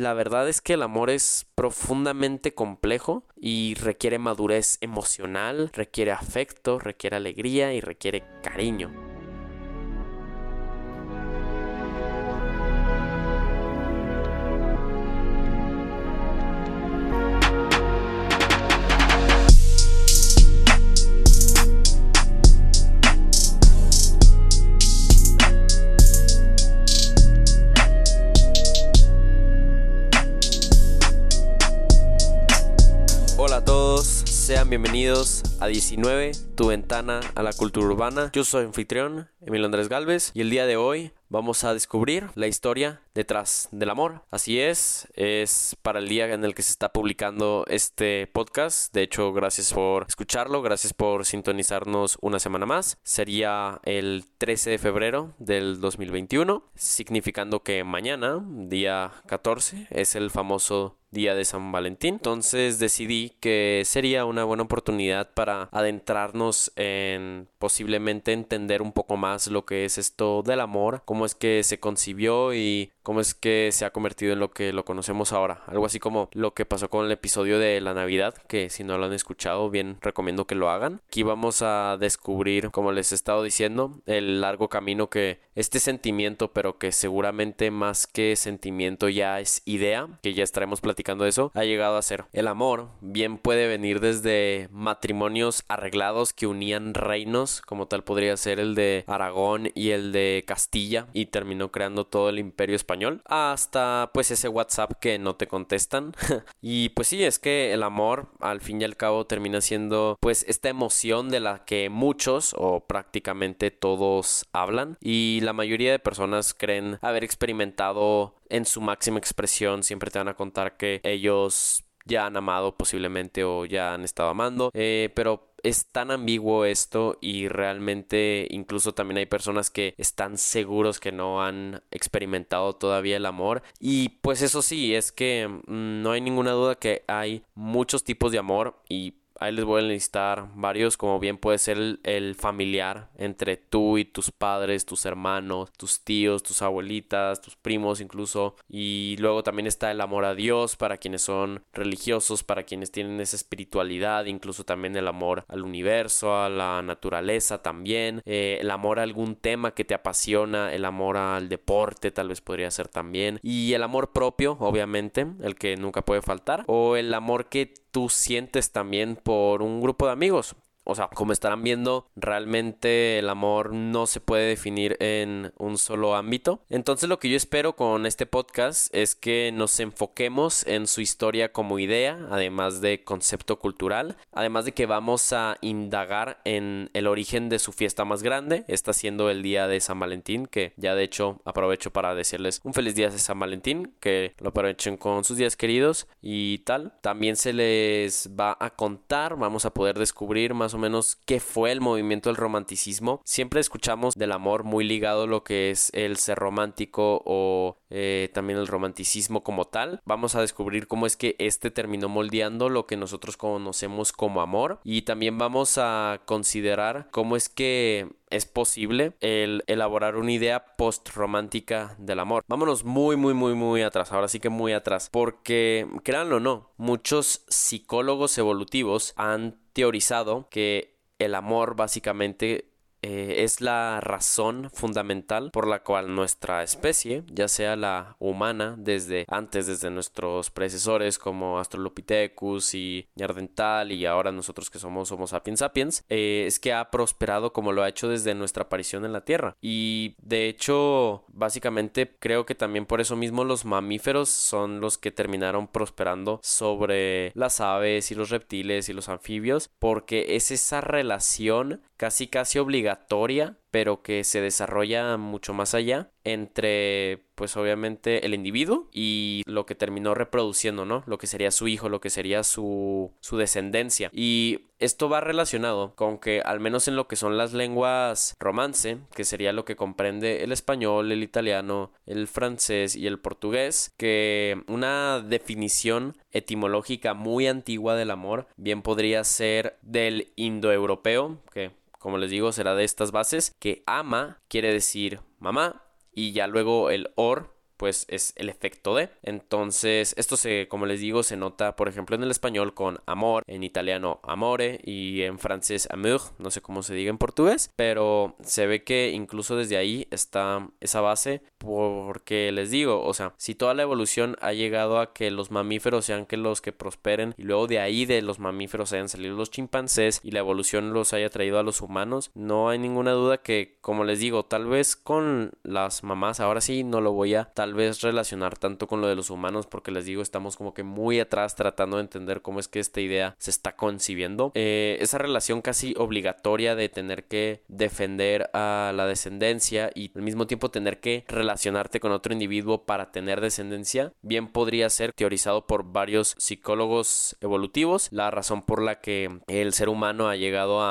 La verdad es que el amor es profundamente complejo y requiere madurez emocional, requiere afecto, requiere alegría y requiere cariño. Sean bienvenidos a 19, tu ventana a la cultura urbana. Yo soy anfitrión, Emiliano Andrés Gálvez, y el día de hoy vamos a descubrir la historia detrás del amor. Así es para el día en el que se está publicando este podcast. De hecho, gracias por escucharlo, gracias por sintonizarnos una semana más. Sería el 13 de febrero del 2021, significando que mañana, día 14, es el famoso día de San Valentín. Entonces decidí que sería una buena oportunidad para adentrarnos en posiblemente entender un poco más lo que es esto del amor, cómo es que se concibió y cómo es que se ha convertido en lo que lo conocemos ahora. Algo así como lo que pasó con el episodio de la Navidad, que si no lo han escuchado, bien recomiendo que lo hagan. Aquí vamos a descubrir, como les he estado diciendo, el largo camino que este sentimiento, pero que seguramente más que sentimiento ya es idea, que ya estaremos platicando de eso, ha llegado a ser. El amor bien puede venir desde matrimonios arreglados que unían reinos, como tal podría ser el de Aragón y el de Castilla, y terminó creando todo el imperio español, hasta pues ese WhatsApp que no te contestan. Y pues sí, es que el amor al fin y al cabo termina siendo pues esta emoción de la que muchos o prácticamente todos hablan, y la mayoría de personas creen haber experimentado en su máxima expresión. Siempre te van a contar que ellos ya han amado posiblemente o ya han estado amando, pero es tan ambiguo esto, y realmente incluso también hay personas que están seguros que no han experimentado todavía el amor. Y pues eso sí, es que no hay ninguna duda que hay muchos tipos de amor, y ahí les voy a enlistar varios, como bien puede ser el familiar, entre tú y tus padres, tus hermanos, tus tíos, tus abuelitas, tus primos incluso. Y luego también está el amor a Dios para quienes son religiosos, para quienes tienen esa espiritualidad, incluso también el amor al universo, a la naturaleza también, el amor a algún tema que te apasiona, el amor al deporte tal vez podría ser también, y el amor propio, obviamente, el que nunca puede faltar, o el amor que tú sientes también por un grupo de amigos. O sea, como estarán viendo, realmente el amor no se puede definir en un solo ámbito. Entonces lo que yo espero con este podcast es que nos enfoquemos en su historia como idea, además de concepto cultural, además de que vamos a indagar en el origen de su fiesta más grande, esta siendo el día de San Valentín, que ya de hecho aprovecho para decirles un feliz día de San Valentín, que lo aprovechen con sus días queridos y tal. También se les va a contar, vamos a poder descubrir más o menos qué fue el movimiento del romanticismo. Siempre escuchamos del amor muy ligado a lo que es el ser romántico o también el romanticismo como tal. Vamos a descubrir cómo es que este terminó moldeando lo que nosotros conocemos como amor, y también vamos a considerar cómo es que es posible el elaborar una idea postromántica del amor. Vámonos muy atrás, ahora sí que muy atrás, porque créanlo o no, muchos psicólogos evolutivos han teorizado que el amor básicamente es la razón fundamental por la cual nuestra especie, ya sea la humana desde antes, desde nuestros predecesores como Australopithecus y Neanderthal, y ahora nosotros que somos Homo sapiens sapiens, es que ha prosperado como lo ha hecho desde nuestra aparición en la Tierra. Y de hecho, básicamente creo que también por eso mismo los mamíferos son los que terminaron prosperando sobre las aves y los reptiles y los anfibios, porque es esa relación casi obligatoria, pero que se desarrolla mucho más allá entre, pues obviamente, el individuo y lo que terminó reproduciendo, ¿no? Lo que sería su hijo, lo que sería su descendencia. Y esto va relacionado con que, al menos en lo que son las lenguas romance, que sería lo que comprende el español, el italiano, el francés y el portugués, que una definición etimológica muy antigua del amor bien podría ser del indoeuropeo, que, como les digo, será de estas bases, que ama quiere decir mamá, y ya luego el or pues es el efecto de. Entonces, esto como les digo, se nota, por ejemplo, en el español con amor, en italiano amore y en francés amour, no sé cómo se diga en portugués, pero se ve que incluso desde ahí está esa base, porque les digo, o sea, si toda la evolución ha llegado a que los mamíferos sean que los que prosperen y luego de ahí de los mamíferos hayan salido los chimpancés y la evolución los haya traído a los humanos, no hay ninguna duda que, como les digo, tal vez con las mamás, ahora sí no lo voy a tal vez relacionar tanto con lo de los humanos, porque les digo, estamos como que muy atrás tratando de entender cómo es que esta idea se está concibiendo. Esa relación casi obligatoria de tener que defender a la descendencia y al mismo tiempo tener que relacionarte con otro individuo para tener descendencia, bien podría ser teorizado por varios psicólogos evolutivos, la razón por la que el ser humano ha llegado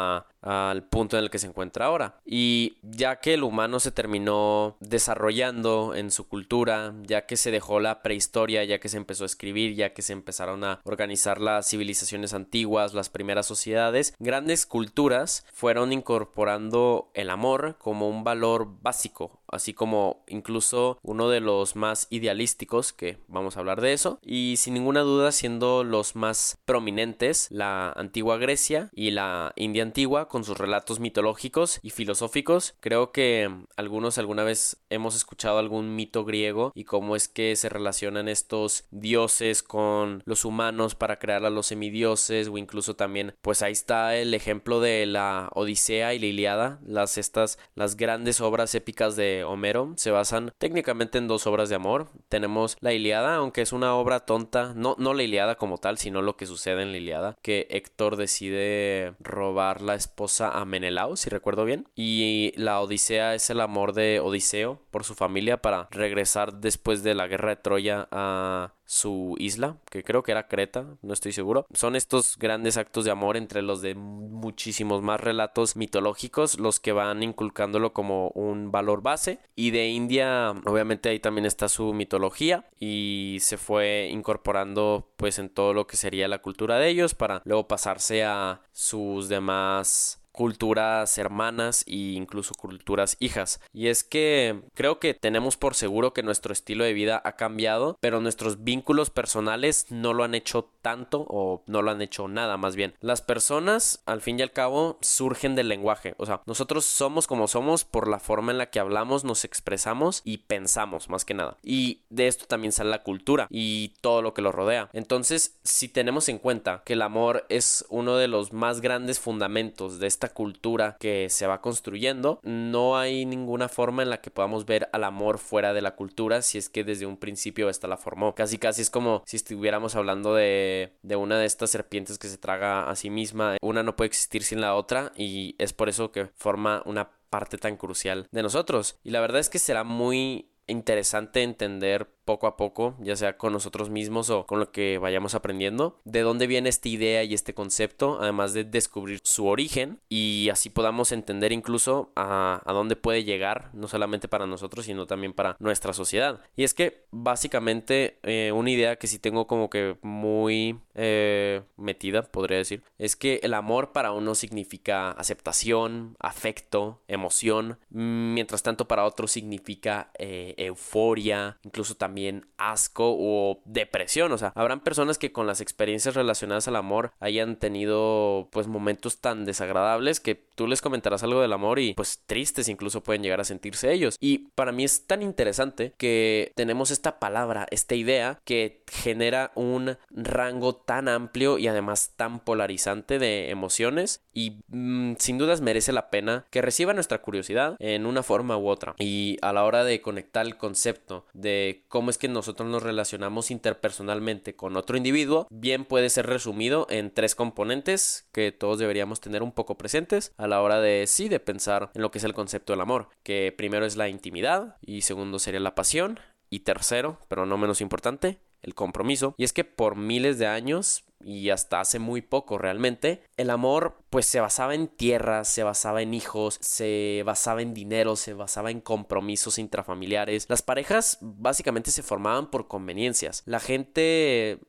al punto en el que se encuentra ahora. Y ya que el humano se terminó desarrollando en su cultura, ya que se dejó la prehistoria, ya que se empezó a escribir, ya que se empezaron a organizar las civilizaciones antiguas, las primeras sociedades, grandes culturas fueron incorporando el amor como un valor básico, así como incluso uno de los más idealísticos, que vamos a hablar de eso, y sin ninguna duda siendo los más prominentes la antigua Grecia y la India antigua con sus relatos mitológicos y filosóficos. Creo que algunos alguna vez hemos escuchado algún mito griego y cómo es que se relacionan estos dioses con los humanos para crear a los semidioses, o incluso también pues ahí está el ejemplo de la Odisea y la Ilíada, las grandes obras épicas de Homero se basan técnicamente en dos obras de amor. Tenemos la Ilíada, aunque es una obra tonta, no la Ilíada como tal, sino lo que sucede en la Ilíada, que Héctor decide robar la esposa a Menelao, si recuerdo bien, y la Odisea es el amor de Odiseo por su familia para regresar después de la guerra de Troya a su isla, que creo que era Creta, no estoy seguro. Son estos grandes actos de amor, entre los de muchísimos más relatos mitológicos, los que van inculcándolo como un valor base. Y de India, obviamente ahí también está su mitología y se fue incorporando pues en todo lo que sería la cultura de ellos, para luego pasarse a sus demás culturas hermanas e incluso culturas hijas. Y es que creo que tenemos por seguro que nuestro estilo de vida ha cambiado, pero nuestros vínculos personales no lo han hecho tanto, o no lo han hecho nada más bien. Las personas, al fin y al cabo, surgen del lenguaje. O sea, nosotros somos como somos por la forma en la que hablamos, nos expresamos y pensamos, más que nada. Y de esto también sale la cultura y todo lo que lo rodea. Entonces, si tenemos en cuenta que el amor es uno de los más grandes fundamentos de esta cultura que se va construyendo, no hay ninguna forma en la que podamos ver al amor fuera de la cultura, si es que desde un principio esta la formó. Casi es como si estuviéramos hablando de una de estas serpientes que se traga a sí misma. Una no puede existir sin la otra, y es por eso que forma una parte tan crucial de nosotros. Y la verdad es que será muy interesante entender poco a poco, ya sea con nosotros mismos o con lo que vayamos aprendiendo, de dónde viene esta idea y este concepto, además de descubrir su origen, y así podamos entender incluso a dónde puede llegar, no solamente para nosotros, sino también para nuestra sociedad. Y es que básicamente una idea que sí tengo como que muy metida, podría decir, es que el amor para uno significa aceptación, afecto, emoción, mientras tanto para otros significa euforia, incluso también asco o depresión. O sea, habrán personas que con las experiencias relacionadas al amor hayan tenido pues momentos tan desagradables que tú les comentarás algo del amor y pues tristes incluso pueden llegar a sentirse ellos. Y para mí es tan interesante que tenemos esta palabra, esta idea que genera un rango tan amplio y además tan polarizante de emociones, y sin dudas merece la pena que reciba nuestra curiosidad en una forma u otra. Y a la hora de conectar el concepto de cómo es que nosotros nos relacionamos interpersonalmente con otro individuo, bien puede ser resumido en tres componentes que todos deberíamos tener un poco presentes a la hora de pensar en lo que es el concepto del amor, que primero es la intimidad, y segundo sería la pasión, y tercero, pero no menos importante, el compromiso. Y es que por miles de años, y hasta hace muy poco realmente, el amor pues se basaba en tierras, se basaba en hijos, se basaba en dinero, se basaba en compromisos intrafamiliares. Las parejas básicamente se formaban por conveniencias. La gente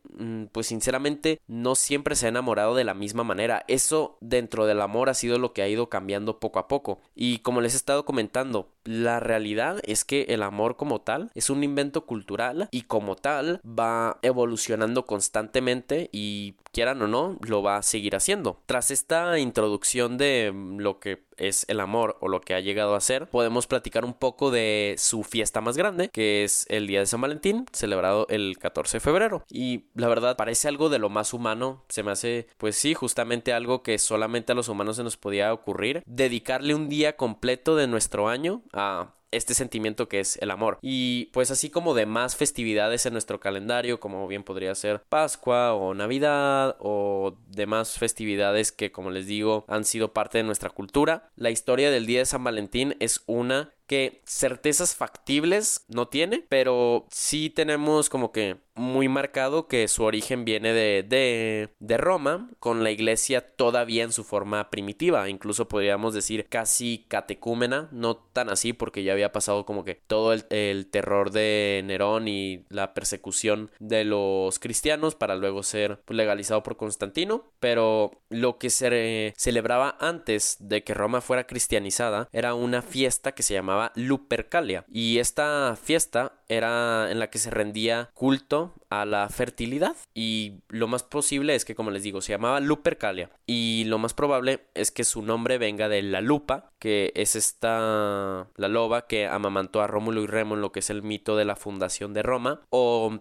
pues sinceramente no siempre se ha enamorado de la misma manera. Eso dentro del amor ha sido lo que ha ido cambiando poco a poco. Y como les he estado comentando, la realidad es que el amor como tal es un invento cultural y como tal va evolucionando constantemente y quieran o no, lo va a seguir haciendo. Tras esta introducción de lo que es el amor o lo que ha llegado a ser, podemos platicar un poco de su fiesta más grande, que es el día de San Valentín, celebrado el 14 de febrero. Y la verdad parece algo de lo más humano, se me hace, pues sí, justamente algo que solamente a los humanos se nos podía ocurrir, dedicarle un día completo de nuestro año a este sentimiento que es el amor. Y pues así como demás festividades en nuestro calendario, como bien podría ser Pascua o Navidad o demás festividades que, como les digo, han sido parte de nuestra cultura, la historia del día de San Valentín es una que certezas factibles no tiene, pero sí tenemos como que muy marcado que su origen viene de Roma, con la iglesia todavía en su forma primitiva, incluso podríamos decir casi catecúmena, no tan así porque ya había pasado como que todo el terror de Nerón y la persecución de los cristianos para luego ser legalizado por Constantino, pero lo que se celebraba antes de que Roma fuera cristianizada era una fiesta que se llamaba Lupercalia, y esta fiesta era en la que se rendía culto a la fertilidad, y lo más posible es que, como les digo, se llamaba Lupercalia, y lo más probable es que su nombre venga de la lupa, que es la loba que amamantó a Rómulo y Remo en lo que es el mito de la fundación de Roma, o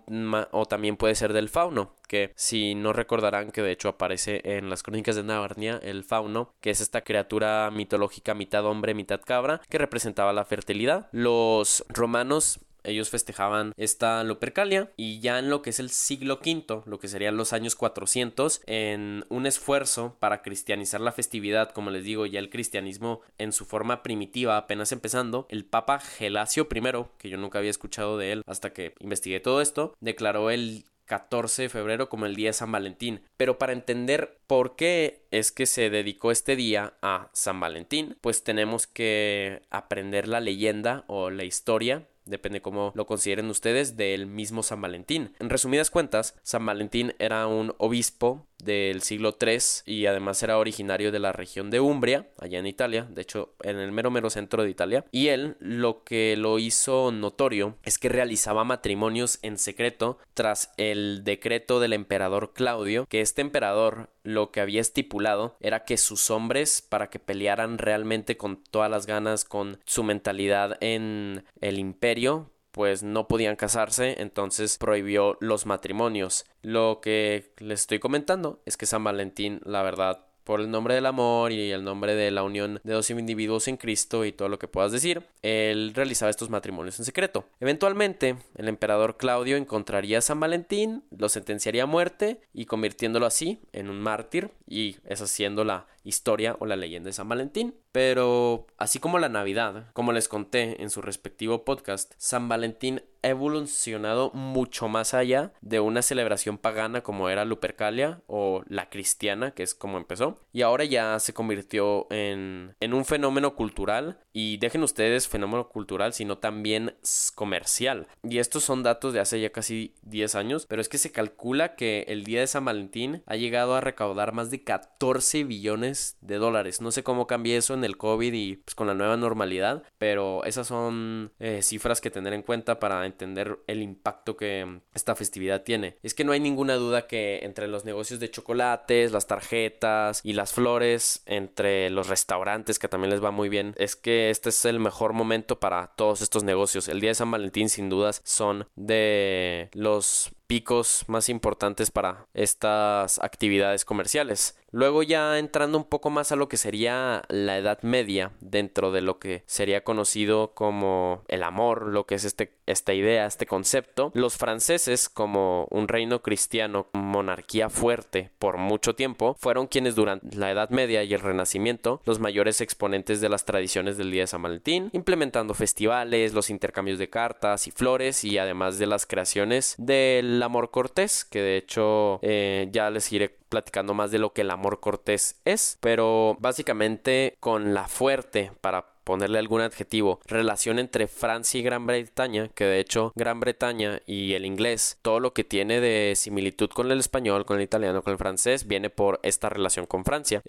también puede ser del fauno, que si no recordarán que de hecho aparece en las Crónicas de Narnia el fauno, que es esta criatura mitológica mitad hombre, mitad cabra, que representaba la fertilidad. Los romanos, ellos festejaban esta Lupercalia, y ya en lo que es el siglo V, lo que serían los años 400, en un esfuerzo para cristianizar la festividad, como les digo, ya el cristianismo en su forma primitiva apenas empezando, el Papa Gelacio I, que yo nunca había escuchado de él hasta que investigué todo esto, declaró el 14 de febrero como el día de San Valentín. Pero para entender por qué es que se dedicó este día a San Valentín, pues tenemos que aprender la leyenda o la historia, depende cómo lo consideren ustedes, del mismo San Valentín. En resumidas cuentas, San Valentín era un obispo del siglo III y además era originario de la región de Umbria, allá en Italia, de hecho en el mero centro de Italia, y él lo que lo hizo notorio es que realizaba matrimonios en secreto tras el decreto del emperador Claudio, que este emperador lo que había estipulado era que sus hombres, para que pelearan realmente con todas las ganas, con su mentalidad en el imperio, pues no podían casarse, entonces prohibió los matrimonios. Lo que les estoy comentando es que San Valentín, la verdad, por el nombre del amor y el nombre de la unión de dos individuos en Cristo y todo lo que puedas decir, él realizaba estos matrimonios en secreto. Eventualmente, el emperador Claudio encontraría a San Valentín, lo sentenciaría a muerte y convirtiéndolo así en un mártir, y esa siendo la historia o la leyenda de San Valentín. Pero así como la Navidad, como les conté en su respectivo podcast, San Valentín ha evolucionado mucho más allá de una celebración pagana como era Lupercalia o la cristiana, que es como empezó, y ahora ya se convirtió en un fenómeno cultural, y dejen ustedes fenómeno cultural, sino también comercial. Y estos son datos de hace ya casi 10 años, pero es que se calcula que el día de San Valentín ha llegado a recaudar más de 14 billones de dólares. No sé cómo cambié eso en el COVID y pues, con la nueva normalidad, pero esas son cifras que tener en cuenta para entender el impacto que esta festividad tiene. Es que no hay ninguna duda que entre los negocios de chocolates, las tarjetas y las flores, entre los restaurantes que también les va muy bien, es que este es el mejor momento para todos estos negocios. El día de San Valentín sin dudas son de los picos más importantes para estas actividades comerciales. Luego ya entrando un poco más a lo que sería la Edad Media, dentro de lo que sería conocido como el amor, lo que es esta idea, este concepto, los franceses, como un reino cristiano, monarquía fuerte por mucho tiempo, fueron quienes durante la Edad Media y el Renacimiento, los mayores exponentes de las tradiciones del día de San Valentín, implementando festivales, los intercambios de cartas y flores, y además de las creaciones del amor cortés, que de hecho ya les iré platicando más de lo que el amor cortés es, pero básicamente con la fuerte para ponerle algún adjetivo, relación entre Francia y Gran Bretaña, que de hecho Gran Bretaña y el inglés, todo lo que tiene de similitud con el español, con el italiano, con el francés, viene por esta relación con Francia.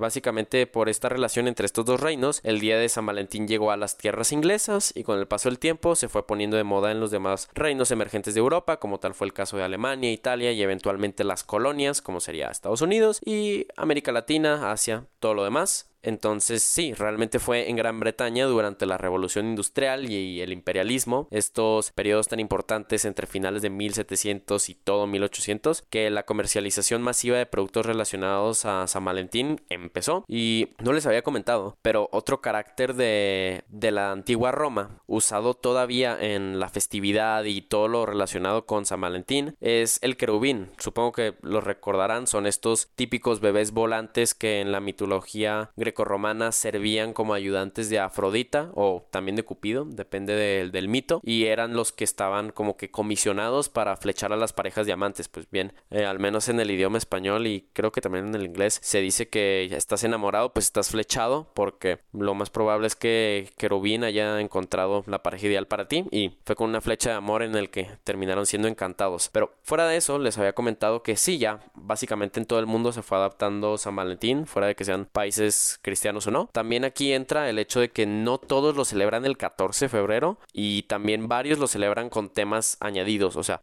Básicamente por esta relación entre estos dos reinos, el día de San Valentín llegó a las tierras inglesas y con el paso del tiempo se fue poniendo de moda en los demás reinos emergentes de Europa, como tal fue el caso de Alemania, Italia y eventualmente las colonias, como sería Estados Unidos y América Latina, Asia, todo lo demás. Entonces sí, realmente fue en Gran Bretaña durante la Revolución Industrial y el imperialismo, estos periodos tan importantes entre finales de 1700 y todo 1800, que la comercialización masiva de productos relacionados a San Valentín empezó. Y no les había comentado, pero otro carácter de la antigua Roma, usado todavía en la festividad y todo lo relacionado con San Valentín, es el querubín. Supongo que los recordarán, son estos típicos bebés volantes que en la mitología griega romanas servían como ayudantes de Afrodita o también de Cupido, depende del mito, y eran los que estaban como que comisionados para flechar a las parejas de amantes. Pues bien, al menos en el idioma español y creo que también en el inglés se dice que ya estás enamorado, pues estás flechado, porque lo más probable es que querubín haya encontrado la pareja ideal para ti, y fue con una flecha de amor en el que terminaron siendo encantados. Pero fuera de eso, les había comentado que sí, ya básicamente en todo el mundo se fue adaptando San Valentín, fuera de que sean países cristianos o no. También aquí entra el hecho de que no todos lo celebran el 14 de febrero y también varios lo celebran con temas añadidos. O sea,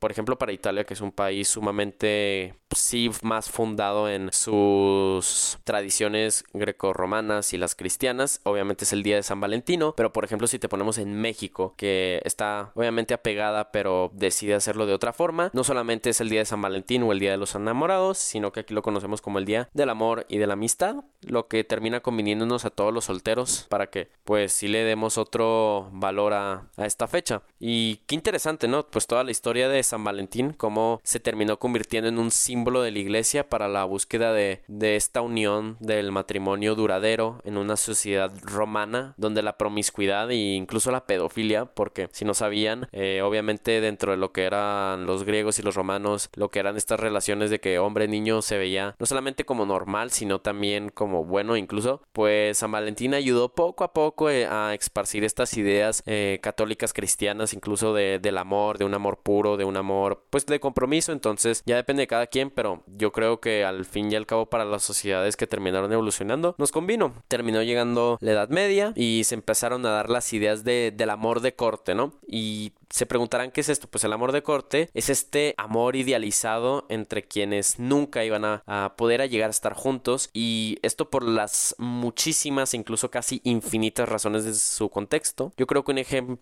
por ejemplo, para Italia, que es un país sumamente, sí, más fundado en sus tradiciones grecorromanas y las cristianas, obviamente es el día de San Valentino. Pero por ejemplo, si te ponemos en México, que está obviamente apegada pero decide hacerlo de otra forma, no solamente es el día de San Valentín o el día de los enamorados, sino que aquí lo conocemos como el día del amor y de la amistad, lo que termina conviniéndonos a todos los solteros para que pues sí le demos otro valor a esta fecha. Y qué interesante, ¿no? Pues toda la historia de San Valentín, cómo se terminó convirtiendo en un símbolo de la iglesia para la búsqueda de esta unión del matrimonio duradero en una sociedad romana donde la promiscuidad e incluso la pedofilia, porque si no sabían, obviamente dentro de lo que eran los griegos y los romanos, lo que eran estas relaciones de que hombre-niño se veía no solamente como normal, sino también como bueno, incluso pues San Valentín ayudó poco a poco a esparcir estas ideas católicas cristianas, incluso del amor, de un amor puro, de un amor pues de compromiso. Entonces ya depende de cada quien, pero yo creo que al fin y al cabo para las sociedades que terminaron evolucionando nos convino. Terminó llegando la Edad Media y se empezaron a dar las ideas del amor de corte, ¿no? Y se preguntarán qué es esto. Pues el amor de corte es este amor idealizado entre quienes nunca iban a poder llegar a estar juntos, y esto por las muchísimas, incluso casi infinitas razones de su contexto. Yo creo que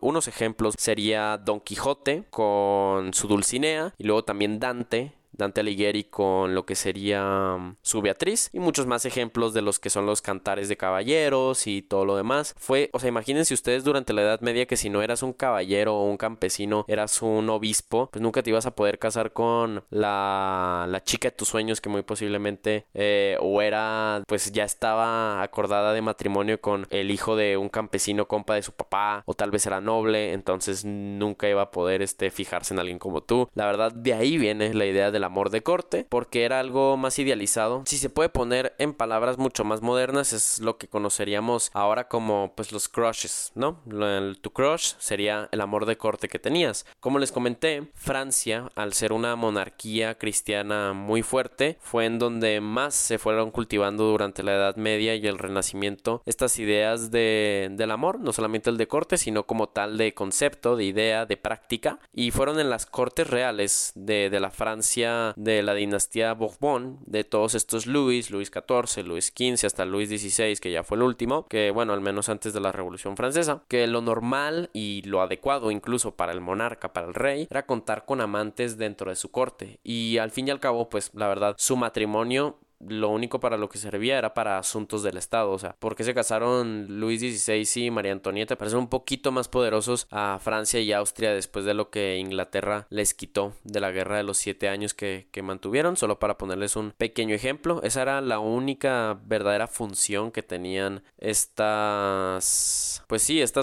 unos ejemplos sería Don Quijote con su Dulcinea, y luego también Dante Alighieri con lo que sería su Beatriz, y muchos más ejemplos de los que son los cantares de caballeros y todo lo demás. O sea, imagínense ustedes durante la Edad Media que si no eras un caballero o un campesino, eras un obispo, pues nunca te ibas a poder casar con la chica de tus sueños, que muy posiblemente o era, pues ya estaba acordada de matrimonio con el hijo de un campesino compa de su papá, o tal vez era noble, entonces nunca iba a poder fijarse en alguien como tú. La verdad, de ahí viene la idea del amor de corte, porque era algo más idealizado. Si se puede poner en palabras mucho más modernas, es lo que conoceríamos ahora como pues los crushes, ¿no? Tu crush sería el amor de corte que tenías. Como les comenté, Francia, al ser una monarquía cristiana muy fuerte, fue en donde más se fueron cultivando durante la Edad Media y el Renacimiento estas ideas del amor, no solamente el de corte, sino como tal de concepto, de idea, de práctica, y fueron en las cortes reales de la Francia, de la dinastía Borbón, de todos estos Luis XIV, Luis XV, hasta Luis XVI, que ya fue el último, que bueno, al menos antes de la Revolución Francesa, que lo normal y lo adecuado incluso para el monarca, para el rey, era contar con amantes dentro de su corte. Y al fin y al cabo, pues la verdad, su matrimonio, lo único para lo que servía era para asuntos del Estado. O sea, ¿por qué se casaron Luis XVI y María Antonieta? Parecen un poquito más poderosos a Francia y Austria después de lo que Inglaterra les quitó de la guerra de los 7 años que mantuvieron. Solo para ponerles un pequeño ejemplo, esa era la única verdadera función que tenían estas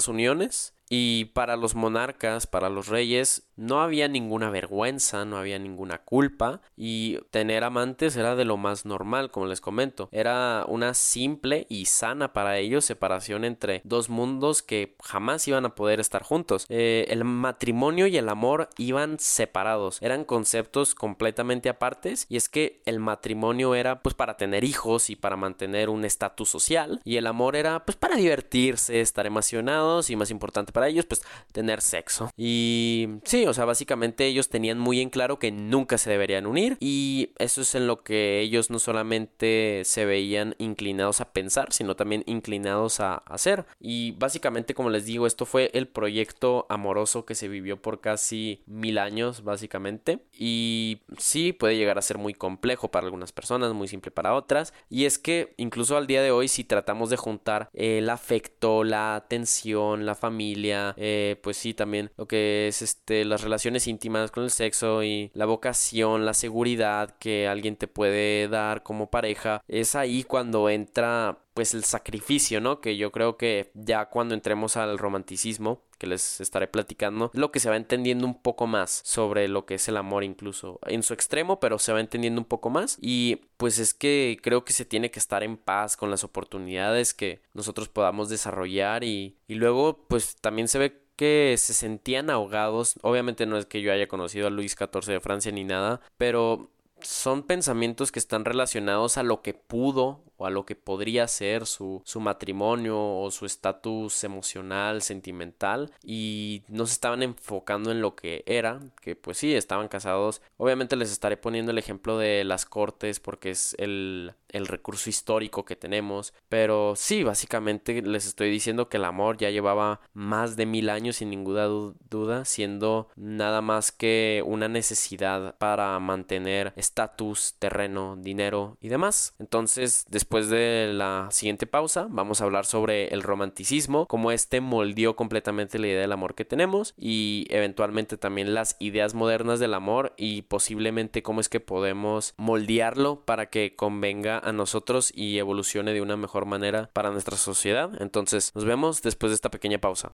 uniones. Y para los monarcas, para los reyes, No había ninguna vergüenza, no había ninguna culpa y tener amantes era de lo más normal, como les comento. Era una simple y sana para ellos separación entre dos mundos que jamás iban a poder estar juntos. El matrimonio y el amor iban separados, eran conceptos completamente apartes, y es que el matrimonio era pues para tener hijos y para mantener un estatus social, y el amor era pues para divertirse, estar emocionados y, más importante para ellos, pues tener sexo. Y sí, o sea, básicamente ellos tenían muy en claro que nunca se deberían unir, y eso es en lo que ellos no solamente se veían inclinados a pensar, sino también inclinados a hacer. Y básicamente, como les digo, esto fue el proyecto amoroso que se vivió por casi 1000 años, básicamente. Y sí, puede llegar a ser muy complejo para algunas personas, muy simple para otras. Y es que incluso al día de hoy, si tratamos de juntar el afecto, la atención, la familia, pues sí, también lo que es las relaciones íntimas con el sexo y la vocación, la seguridad que alguien te puede dar como pareja, es ahí cuando entra pues el sacrificio, ¿no? Que yo creo que ya cuando entremos al romanticismo, que les estaré platicando, es lo que se va entendiendo un poco más sobre lo que es el amor, incluso en su extremo, pero se va entendiendo un poco más. Y pues es que creo que se tiene que estar en paz con las oportunidades que nosotros podamos desarrollar, y luego pues también se ve que se sentían ahogados. Obviamente no es que yo haya conocido a Luis XIV de Francia ni nada, pero son pensamientos que están relacionados a lo que pudo o a lo que podría ser su matrimonio o su estatus emocional, sentimental, y no se estaban enfocando en lo que era, que pues sí, estaban casados. Obviamente les estaré poniendo el ejemplo de las cortes porque es el recurso histórico que tenemos, pero sí, básicamente les estoy diciendo que el amor ya llevaba más de 1000 años sin ninguna duda, siendo nada más que una necesidad para mantener estatus, terreno, dinero y demás. Entonces, después de la siguiente pausa, vamos a hablar sobre el romanticismo, cómo este moldeó completamente la idea del amor que tenemos, y eventualmente también las ideas modernas del amor, y posiblemente cómo es que podemos moldearlo para que convenga a nosotros y evolucione de una mejor manera para nuestra sociedad. Entonces, nos vemos después de esta pequeña pausa.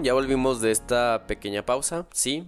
Ya volvimos de esta pequeña pausa. Sí,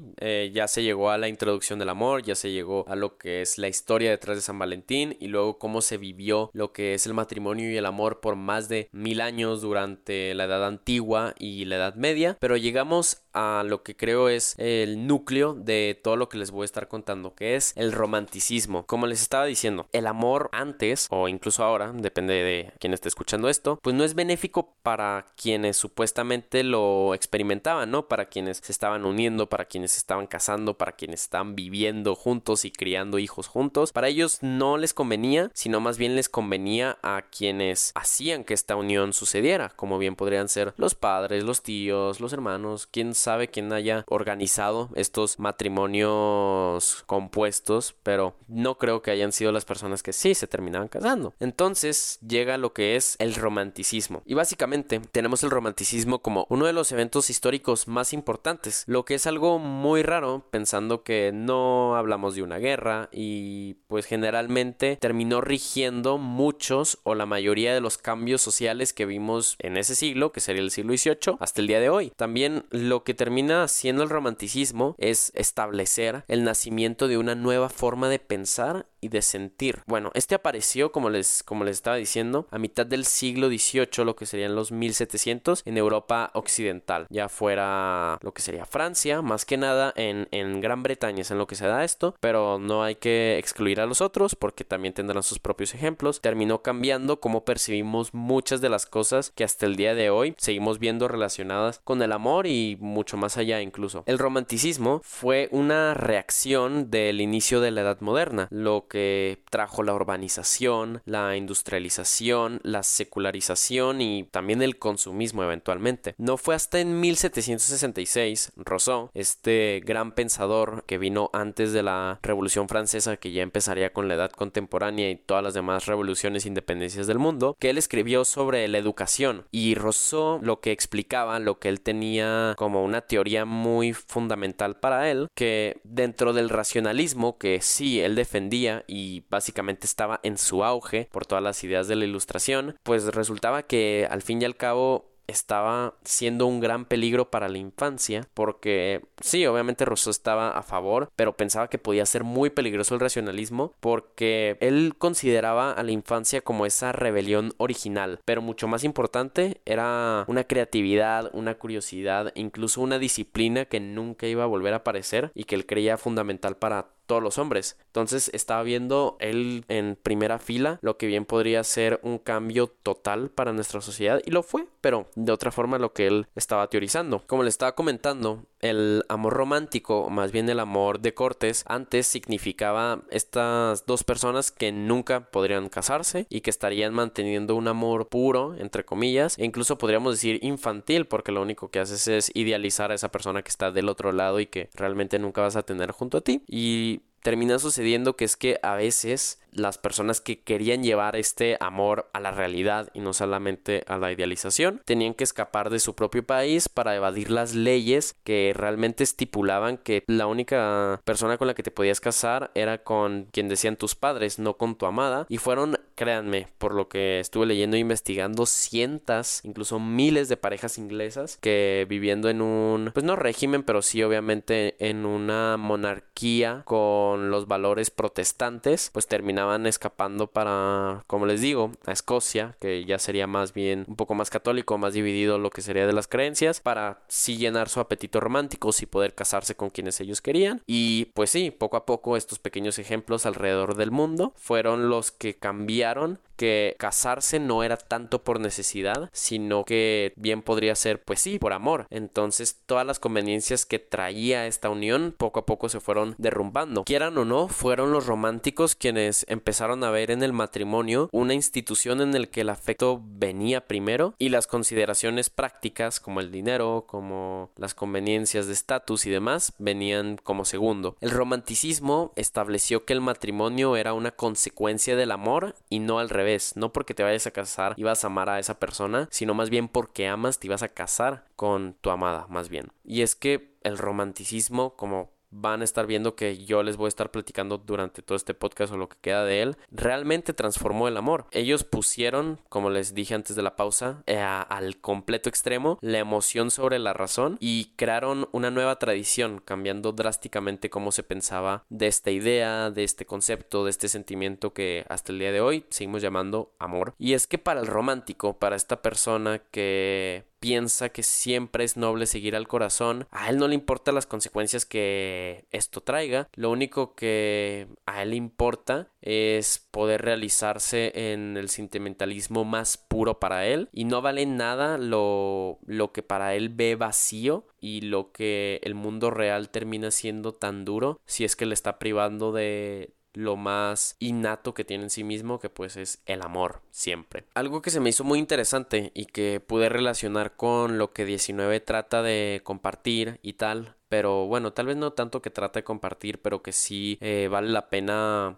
ya se llegó a la introducción del amor, ya se llegó a lo que es la historia detrás de San Valentín, y luego cómo se vivió lo que es el matrimonio y el amor por más de 1000 años durante la Edad Antigua y la Edad Media. Pero llegamos a lo que creo es el núcleo de todo lo que les voy a estar contando, que es el romanticismo. Como les estaba diciendo, el amor antes, o incluso ahora, depende de quién esté escuchando esto, pues no es benéfico para quienes supuestamente lo experimentaban, ¿no? Para quienes se estaban uniendo, para quienes se estaban casando, para quienes estaban viviendo juntos y criando hijos juntos. Para ellos no les convenía, sino más bien les convenía a quienes hacían que esta unión sucediera, como bien podrían ser los padres, los tíos, los hermanos, quien sabe quién haya organizado estos matrimonios compuestos, pero no creo que hayan sido las personas que sí se terminaban casando. Entonces llega lo que es el romanticismo, y básicamente tenemos el romanticismo como uno de los eventos históricos más importantes, lo que es algo muy raro pensando que no hablamos de una guerra, y pues generalmente terminó rigiendo muchos o la mayoría de los cambios sociales que vimos en ese siglo, que sería el siglo XVIII, hasta el día de hoy. También lo que termina haciendo el romanticismo es establecer el nacimiento de una nueva forma de pensar y de sentir. Bueno, este apareció, como les estaba diciendo, a mitad del siglo XVIII, lo que serían los 1700, en Europa occidental, ya fuera lo que sería Francia, más que nada en Gran Bretaña es en lo que se da esto, pero no hay que excluir a los otros porque también tendrán sus propios ejemplos. Terminó cambiando cómo percibimos muchas de las cosas que hasta el día de hoy seguimos viendo relacionadas con el amor y mucho más allá incluso. El romanticismo fue una reacción del inicio de la Edad Moderna, lo que que trajo la urbanización, la industrialización, la secularización y también el consumismo eventualmente. No fue hasta en 1766, Rousseau, este gran pensador que vino antes de la Revolución Francesa, que ya empezaría con la Edad Contemporánea y todas las demás revoluciones e independencias del mundo, que él escribió sobre la educación. Y Rousseau lo que explicaba, lo que él tenía como una teoría muy fundamental para él, que dentro del racionalismo, que sí, él defendía y básicamente estaba en su auge por todas las ideas de la Ilustración, pues resultaba que al fin y al cabo estaba siendo un gran peligro para la infancia, porque sí, obviamente Rousseau estaba a favor, pero pensaba que podía ser muy peligroso el racionalismo, porque él consideraba a la infancia como esa rebelión original, pero mucho más importante era una creatividad, una curiosidad, incluso una disciplina que nunca iba a volver a aparecer y que él creía fundamental para todos los hombres. Entonces estaba viendo él en primera fila lo que bien podría ser un cambio total para nuestra sociedad, y lo fue, pero de otra forma lo que él estaba teorizando. Como le estaba comentando, el amor romántico, más bien el amor de cortes, antes significaba estas dos personas que nunca podrían casarse y que estarían manteniendo un amor puro, entre comillas, e incluso podríamos decir infantil, porque lo único que haces es idealizar a esa persona que está del otro lado y que realmente nunca vas a tener junto a ti. Y termina sucediendo que es que a veces las personas que querían llevar este amor a la realidad y no solamente a la idealización, tenían que escapar de su propio país para evadir las leyes que realmente estipulaban que la única persona con la que te podías casar era con quien decían tus padres, no con tu amada. Y fueron, créanme, por lo que estuve leyendo e investigando, cientos, incluso miles de parejas inglesas que viviendo en un, pues no régimen, pero sí obviamente en una monarquía con los valores protestantes, pues terminaban escapando para, como les digo, a Escocia, que ya sería más bien un poco más católico, más dividido lo que sería de las creencias, para sí llenar su apetito romántico, sí poder casarse con quienes ellos querían. Y pues sí, poco a poco estos pequeños ejemplos alrededor del mundo fueron los que cambiaron, que casarse no era tanto por necesidad, sino que bien podría ser, pues sí, por amor. Entonces todas las conveniencias que traía esta unión poco a poco se fueron derrumbando. Quieran o no, fueron los románticos quienes empezaron a ver en el matrimonio una institución en el que el afecto venía primero y las consideraciones prácticas como el dinero, como las conveniencias de estatus y demás venían como segundo. El romanticismo estableció que el matrimonio era una consecuencia del amor y no al revés, no porque te vayas a casar ibas a amar a esa persona, sino más bien porque amas te ibas a casar con tu amada, más bien. Y es que el romanticismo, como van a estar viendo que yo les voy a estar platicando durante todo este podcast o lo que queda de él, realmente transformó el amor. Ellos pusieron, como les dije antes de la pausa, al completo extremo la emoción sobre la razón y crearon una nueva tradición, cambiando drásticamente cómo se pensaba de esta idea, de este concepto, de este sentimiento que hasta el día de hoy seguimos llamando amor. Y es que para el romántico, para esta persona que piensa que siempre es noble seguir al corazón, a él no le importan las consecuencias que esto traiga, lo único que a él le importa es poder realizarse en el sentimentalismo más puro para él, y no vale nada lo que para él ve vacío y lo que el mundo real termina siendo tan duro si es que le está privando de lo más innato que tiene en sí mismo, que pues es el amor siempre. Algo que se me hizo muy interesante y que pude relacionar con lo que 19 trata de compartir y tal, pero bueno, tal vez no tanto que trata de compartir, pero que sí vale la pena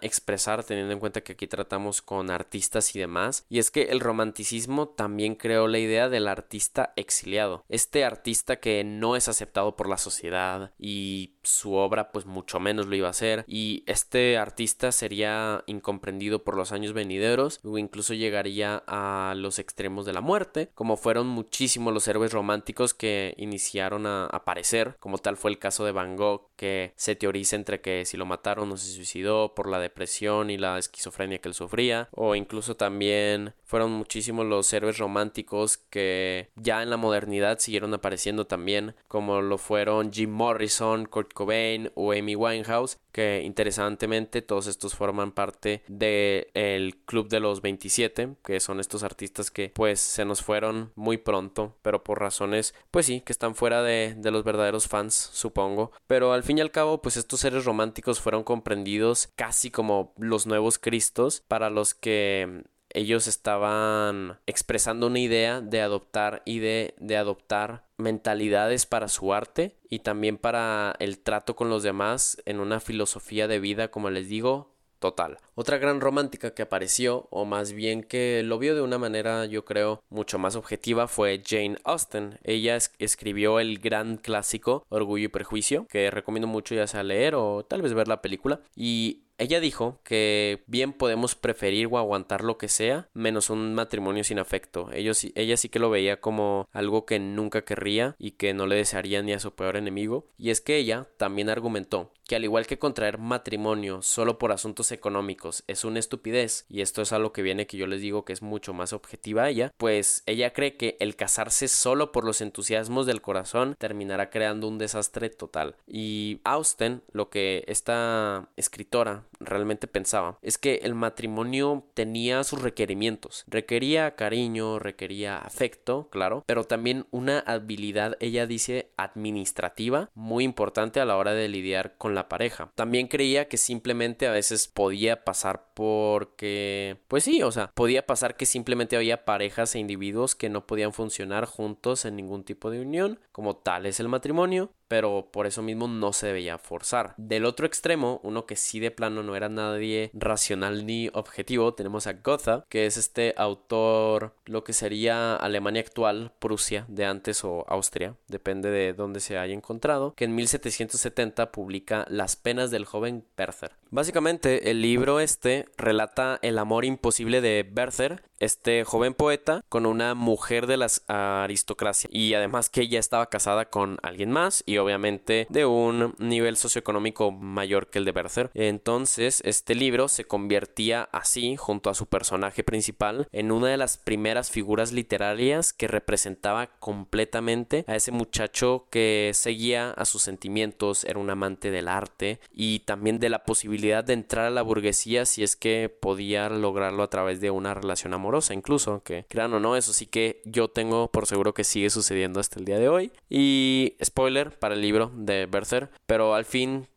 expresar, teniendo en cuenta que aquí tratamos con artistas y demás. Y es que el romanticismo también creó la idea del artista exiliado, este artista que no es aceptado por la sociedad y su obra pues mucho menos lo iba a ser, y este artista sería incomprendido por los años venideros o incluso llegaría a los extremos de la muerte, como fueron muchísimos los héroes románticos que iniciaron a aparecer, como tal fue el caso de Van Gogh, que se teoriza entre que si lo mataron o se suicidó por la depresión y la esquizofrenia que él sufría, o incluso también fueron muchísimos los héroes románticos que ya en la modernidad siguieron apareciendo también, como lo fueron Jim Morrison, Kurt Cobain o Amy Winehouse, que interesantemente todos estos forman parte del Club de los 27, que son estos artistas que pues se nos fueron muy pronto, pero por razones pues sí, que están fuera de los verdaderos fans, supongo. Pero al fin y al cabo pues estos seres románticos fueron comprendidos casi como los nuevos cristos, para los que ellos estaban expresando una idea de adoptar y de adoptar mentalidades para su arte y también para el trato con los demás en una filosofía de vida, como les digo, total. Otra gran romántica que apareció, o más bien que lo vio de una manera, yo creo, mucho más objetiva, fue Jane Austen. Ella escribió el gran clásico Orgullo y Prejuicio, que recomiendo mucho ya sea leer o tal vez ver la película, y ella dijo que bien podemos preferir o aguantar lo que sea, menos un matrimonio sin afecto. Ella sí que lo veía como algo que nunca querría y que no le desearía ni a su peor enemigo. Y es que ella también argumentó que al igual que contraer matrimonio solo por asuntos económicos es una estupidez, y esto es a lo que viene que yo les digo que es mucho más objetiva a ella, pues ella cree que el casarse solo por los entusiasmos del corazón terminará creando un desastre total. Y Austen, lo que esta escritora realmente pensaba, es que el matrimonio tenía sus requerimientos, requería cariño, requería afecto, claro, pero también una habilidad, ella dice, administrativa, muy importante a la hora de lidiar con la pareja. También creía que simplemente a veces podía pasar porque, pues sí, o sea, podía pasar que simplemente había parejas e individuos que no podían funcionar juntos en ningún tipo de unión, como tal es el matrimonio, pero por eso mismo no se debía forzar. Del otro extremo, uno que sí de plano no era nadie racional ni objetivo, tenemos a Goethe, que es este autor, lo que sería Alemania actual, Prusia de antes o Austria, depende de dónde se haya encontrado, que en 1770 publica Las penas del joven Werther. Básicamente, el libro este relata el amor imposible de Werther, este joven poeta, con una mujer de la aristocracia, y además que ella estaba casada con alguien más y obviamente de un nivel socioeconómico mayor que el de Werther. Entonces este libro se convertía así, junto a su personaje principal, en una de las primeras figuras literarias que representaba completamente a ese muchacho que seguía a sus sentimientos, era un amante del arte y también de la posibilidad de entrar a la burguesía si es que podía lograrlo a través de una relación amorosa, incluso, que crean o no, eso sí que yo tengo por seguro que sigue sucediendo hasta el día de hoy. Y spoiler para el libro de Werther, pero al fin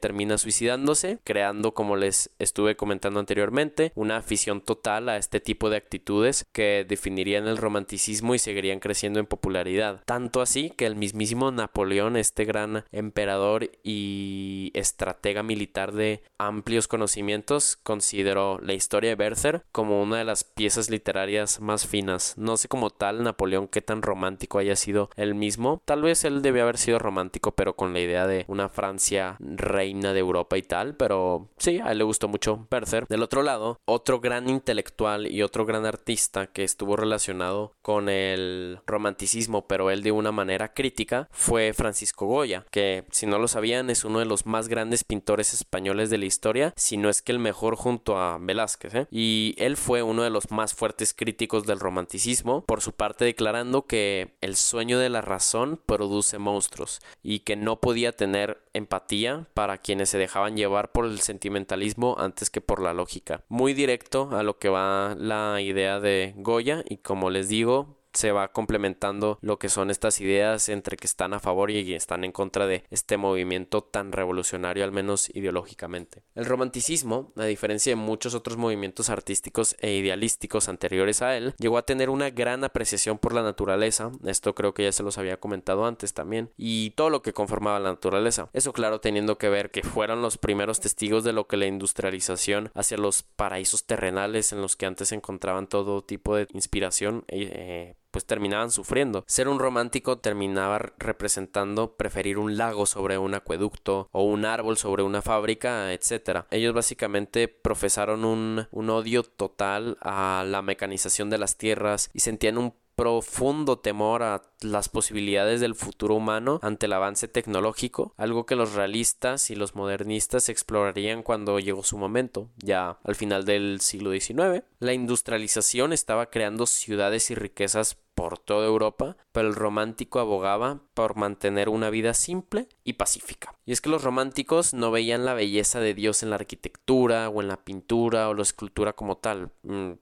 termina suicidándose, creando, como les estuve comentando anteriormente, una afición total a este tipo de actitudes que definirían el romanticismo y seguirían creciendo en popularidad, tanto así que el mismísimo Napoleón, este gran emperador y estratega militar de amplios conocimientos, consideró la historia de Werther como una de las piezas literarias más finas. No sé como tal Napoleón qué tan romántico haya sido él mismo, tal vez él debió haber sido romántico pero con la idea de una Francia reina de Europa y tal, pero sí, a él le gustó mucho Werther. Del otro lado, otro gran intelectual y otro gran artista que estuvo relacionado con el romanticismo, pero él de una manera crítica, fue Francisco Goya, que si no lo sabían es uno de los más grandes pintores españoles de la historia, si no es que el mejor junto a Velázquez, y él fue uno de los más fuertes críticos del romanticismo, por su parte declarando que el sueño de la razón produce monstruos y que no podía tener empatía para quienes se dejaban llevar por el sentimentalismo antes que por la lógica. Muy directo a lo que va la idea de Goya, y como les digo, se va complementando lo que son estas ideas entre que están a favor y están en contra de este movimiento tan revolucionario, al menos ideológicamente. El romanticismo, a diferencia de muchos otros movimientos artísticos e idealísticos anteriores a él, llegó a tener una gran apreciación por la naturaleza, esto creo que ya se los había comentado antes también, y todo lo que conformaba la naturaleza. Eso claro, teniendo que ver que fueron los primeros testigos de lo que la industrialización hacia los paraísos terrenales en los que antes se encontraban todo tipo de inspiración, pues terminaban sufriendo. Ser un romántico terminaba representando preferir un lago sobre un acueducto o un árbol sobre una fábrica, etc. Ellos básicamente profesaron un odio total a la mecanización de las tierras y sentían un profundo temor a las posibilidades del futuro humano ante el avance tecnológico, algo que los realistas y los modernistas explorarían cuando llegó su momento, ya al final del siglo XIX. La industrialización estaba creando ciudades y riquezas por toda Europa, pero el romántico abogaba por mantener una vida simple y pacífica. Y es que los románticos no veían la belleza de Dios en la arquitectura o en la pintura o la escultura como tal.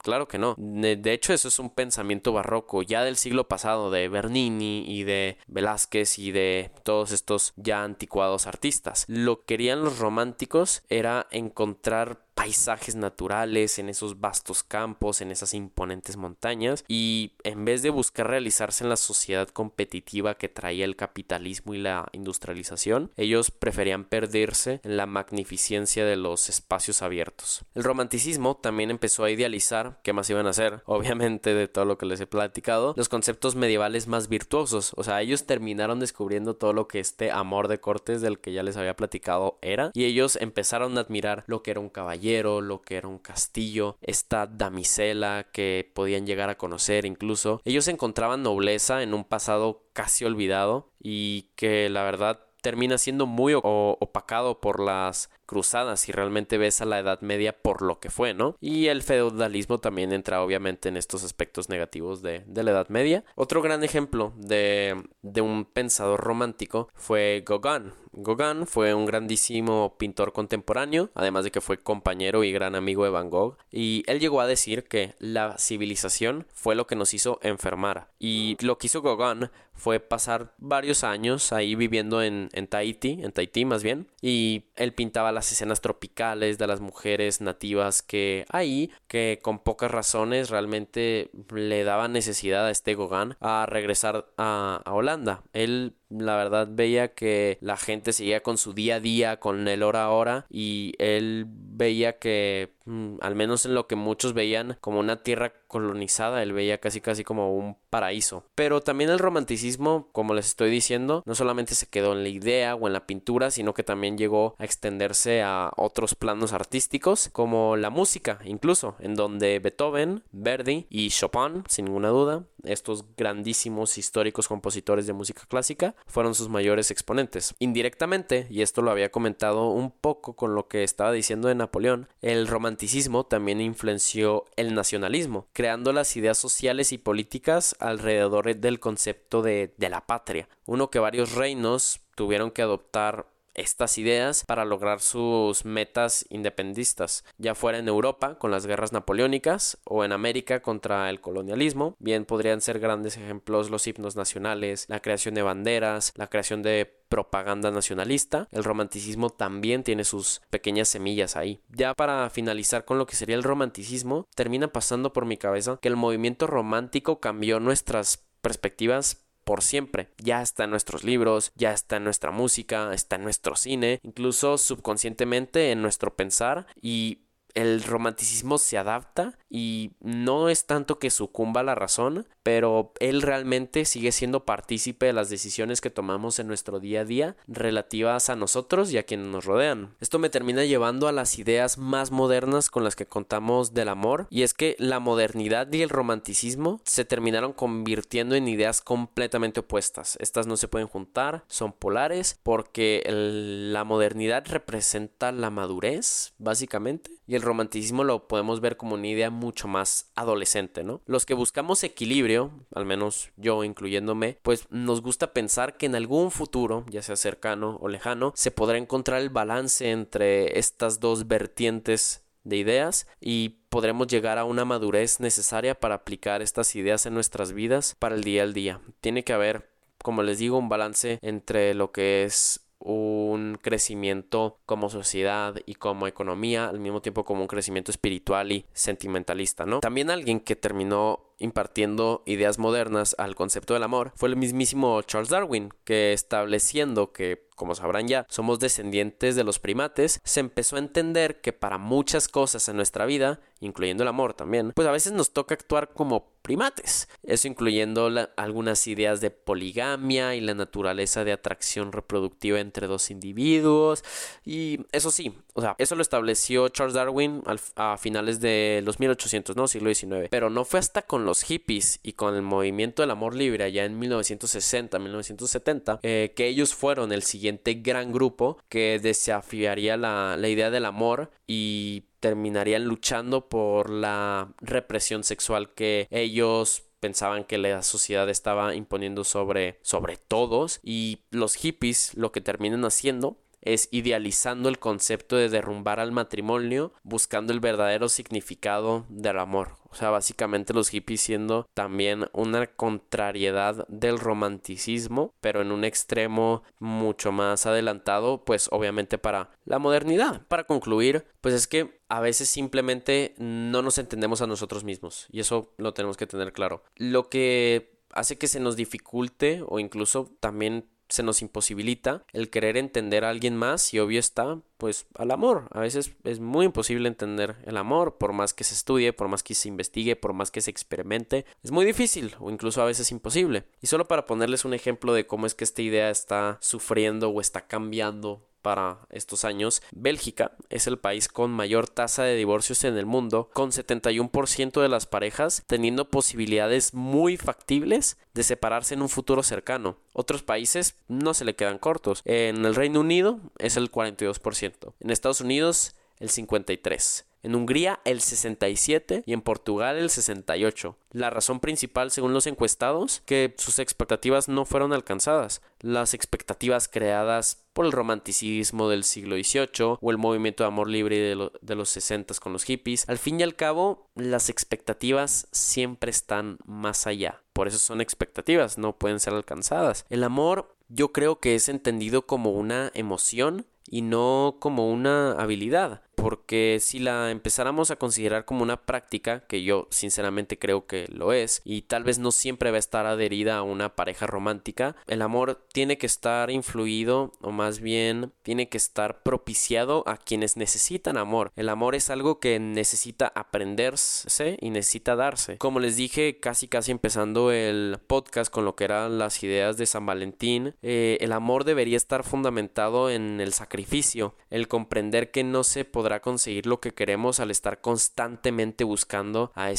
Claro que no. De hecho, eso es un pensamiento barroco ya del siglo pasado, de Bernini y de Velázquez y de todos estos ya anticuados artistas. Lo que querían los románticos era encontrar paisajes naturales en esos vastos campos, en esas imponentes montañas, y en vez de buscar realizarse en la sociedad competitiva que traía el capitalismo y la industrialización, ellos preferían perderse en la magnificencia de los espacios abiertos. El romanticismo también empezó a idealizar, ¿qué más iban a hacer? Obviamente, de todo lo que les he platicado, los conceptos medievales más virtuosos. O sea, ellos terminaron descubriendo todo lo que este amor de cortes del que ya les había platicado era, y ellos empezaron a admirar lo que era un caballero, lo que era un castillo, esta damisela que podían llegar a conocer incluso. Ellos encontraban nobleza en un pasado casi olvidado y que la verdad termina siendo muy opacado por las cruzadas si realmente ves a la Edad Media por lo que fue, ¿no? Y el feudalismo también entra obviamente en estos aspectos negativos de la Edad Media. Otro gran ejemplo de un pensador romántico fue Gauguin. Gauguin fue un grandísimo pintor contemporáneo, además de que fue compañero y gran amigo de Van Gogh, y él llegó a decir que la civilización fue lo que nos hizo enfermar. Y lo que hizo Gauguin fue pasar varios años ahí viviendo en Tahití más bien, y él pintaba las escenas tropicales de las mujeres nativas que ahí, que con pocas razones realmente le daban necesidad a este Gauguin a regresar a Holanda. Él, la verdad, veía que la gente seguía con su día a día, con el hora a hora, y él veía que, al menos en lo que muchos veían como una tierra colonizada, él veía casi como un paraíso. Pero también el romanticismo, como les estoy diciendo, no solamente se quedó en la idea o en la pintura, sino que también llegó a extenderse a otros planos artísticos, como la música incluso, en donde Beethoven, Verdi y Chopin, sin ninguna duda, estos grandísimos históricos compositores de música clásica, fueron sus mayores exponentes. Indirectamente, y esto lo había comentado un poco con lo que estaba diciendo de Napoleón, el romanticismo también influenció el nacionalismo, creando las ideas sociales y políticas alrededor del concepto de la patria, uno que varios reinos tuvieron que adoptar estas ideas para lograr sus metas independistas, ya fuera en Europa con las guerras napoleónicas o en América contra el colonialismo. Bien podrían ser grandes ejemplos los himnos nacionales, la creación de banderas, la creación de propaganda nacionalista. El romanticismo también tiene sus pequeñas semillas ahí. Ya para finalizar con lo que sería el romanticismo, termina pasando por mi cabeza que el movimiento romántico cambió nuestras perspectivas por siempre. Ya está en nuestros libros, ya está en nuestra música, está en nuestro cine, incluso subconscientemente en nuestro pensar, y el romanticismo se adapta y no es tanto que sucumba a la razón, pero él realmente sigue siendo partícipe de las decisiones que tomamos en nuestro día a día relativas a nosotros y a quienes nos rodean. Esto me termina llevando a las ideas más modernas con las que contamos del amor, y es que la modernidad y el romanticismo se terminaron convirtiendo en ideas completamente opuestas. Estas no se pueden juntar, son polares, porque la modernidad representa la madurez, básicamente, y el romanticismo lo podemos ver como una idea mucho más adolescente, ¿no? Los que buscamos equilibrio, al menos yo incluyéndome, pues nos gusta pensar que en algún futuro, ya sea cercano o lejano, se podrá encontrar el balance entre estas dos vertientes de ideas y podremos llegar a una madurez necesaria para aplicar estas ideas en nuestras vidas para el día al día. Tiene que haber, como les digo, un balance entre lo que es un crecimiento como sociedad y como economía, al mismo tiempo como un crecimiento espiritual y sentimentalista, ¿no? También alguien que terminó impartiendo ideas modernas al concepto del amor fue el mismísimo Charles Darwin, que estableciendo que, como sabrán ya, somos descendientes de los primates, se empezó a entender que para muchas cosas en nuestra vida, incluyendo el amor también, pues a veces nos toca actuar como primates. Eso incluyendo algunas ideas de poligamia y la naturaleza de atracción reproductiva entre dos individuos. Y eso sí, o sea, eso lo estableció Charles Darwin a finales de los 1800, ¿no? Siglo XIX. Pero no fue hasta con los hippies y con el movimiento del amor libre allá en 1960, 1970, que ellos fueron el siguiente gran grupo que desafiaría la idea del amor y terminarían luchando por la represión sexual que ellos pensaban que la sociedad estaba imponiendo sobre todos. Y los hippies lo que terminan haciendo es idealizando el concepto de derrumbar al matrimonio, buscando el verdadero significado del amor. O sea, básicamente los hippies siendo también una contrariedad del romanticismo, pero en un extremo mucho más adelantado, pues obviamente para la modernidad. Para concluir, pues es que a veces simplemente no nos entendemos a nosotros mismos, y eso lo tenemos que tener claro. Lo que hace que se nos dificulte o incluso también se nos imposibilita el querer entender a alguien más, y obvio está, pues, al amor. A veces es muy imposible entender el amor, por más que se estudie, por más que se investigue, por más que se experimente. Es muy difícil, o incluso a veces imposible. Y solo para ponerles un ejemplo de cómo es que esta idea está sufriendo o está cambiando para estos años, Bélgica es el país con mayor tasa de divorcios en el mundo, con 71% de las parejas teniendo posibilidades muy factibles de separarse en un futuro cercano. Otros países no se le quedan cortos. En el Reino Unido es el 42%, en Estados Unidos el 53%. En Hungría el 67% y en Portugal el 68%. La razón principal, según los encuestados, que sus expectativas no fueron alcanzadas. Las expectativas creadas por el romanticismo del siglo XVIII o el movimiento de amor libre de los 60s con los hippies. Al fin y al cabo, las expectativas siempre están más allá. Por eso son expectativas, no pueden ser alcanzadas. El amor, yo creo que es entendido como una emoción y no como una habilidad, porque si la empezáramos a considerar como una práctica, que yo sinceramente creo que lo es, y tal vez no siempre va a estar adherida a una pareja romántica, el amor tiene que estar influido, o más bien tiene que estar propiciado a quienes necesitan amor. El amor es algo que necesita aprenderse y necesita darse. Como les dije casi empezando el podcast con lo que eran las ideas de San Valentín, el amor debería estar fundamentado en el sacrificio, el comprender que no se podrá conseguir lo que queremos al estar constantemente buscando a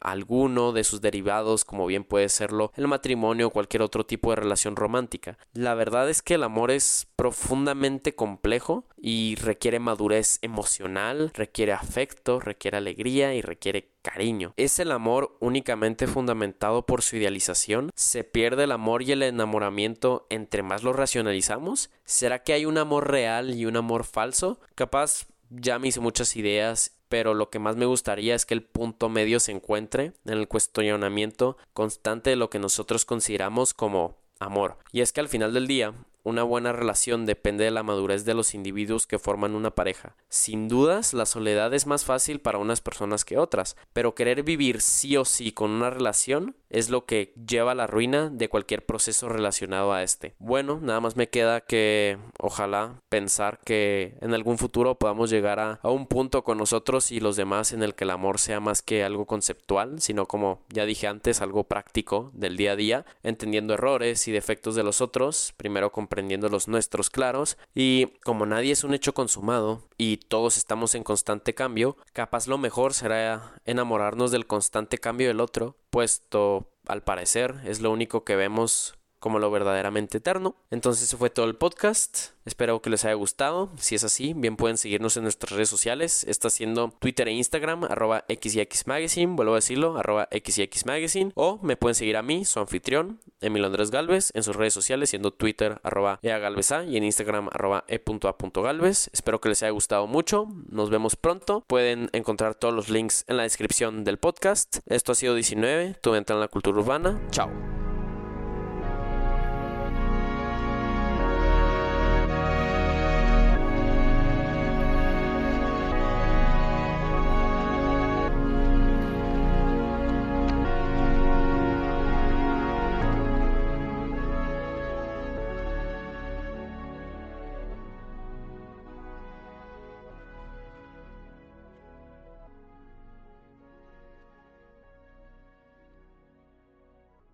alguno de sus derivados, como bien puede serlo el matrimonio o cualquier otro tipo de relación romántica. La verdad es que el amor es profundamente complejo y requiere madurez emocional, requiere afecto, requiere alegría y requiere cariño. ¿Es el amor únicamente fundamentado por su idealización? ¿Se pierde el amor y el enamoramiento entre más lo racionalizamos? ¿Será que hay un amor real y un amor falso? Capaz ya me hice muchas ideas, pero lo que más me gustaría es que el punto medio se encuentre en el cuestionamiento constante de lo que nosotros consideramos como amor. Y es que al final del día, una buena relación depende de la madurez de los individuos que forman una pareja. Sin dudas, la soledad es más fácil para unas personas que otras, pero querer vivir sí o sí con una relación es lo que lleva a la ruina de cualquier proceso relacionado a este. Bueno, nada más me queda que ojalá pensar que en algún futuro podamos llegar a un punto con nosotros y los demás en el que el amor sea más que algo conceptual, sino, como ya dije antes, algo práctico del día a día, entendiendo errores y defectos de los otros, primero comprendiendo los nuestros claros, y como nadie es un hecho consumado y todos estamos en constante cambio, capaz lo mejor será enamorarnos del constante cambio del otro, puesto al parecer es lo único que vemos como lo verdaderamente eterno. Entonces eso fue todo el podcast. Espero que les haya gustado. Si es así, bien pueden seguirnos en nuestras redes sociales. Está siendo Twitter e Instagram, @xyxmagazine, vuelvo a decirlo, @xyxmagazine. O me pueden seguir a mí, su anfitrión, Emiliano Andrés Gálvez, en sus redes sociales, siendo Twitter, @eagalveza, y en Instagram, @e.a.galvez. Espero que les haya gustado mucho. Nos vemos pronto. Pueden encontrar todos los links en la descripción del podcast. Esto ha sido 19, tu ventana en la cultura urbana. Chao.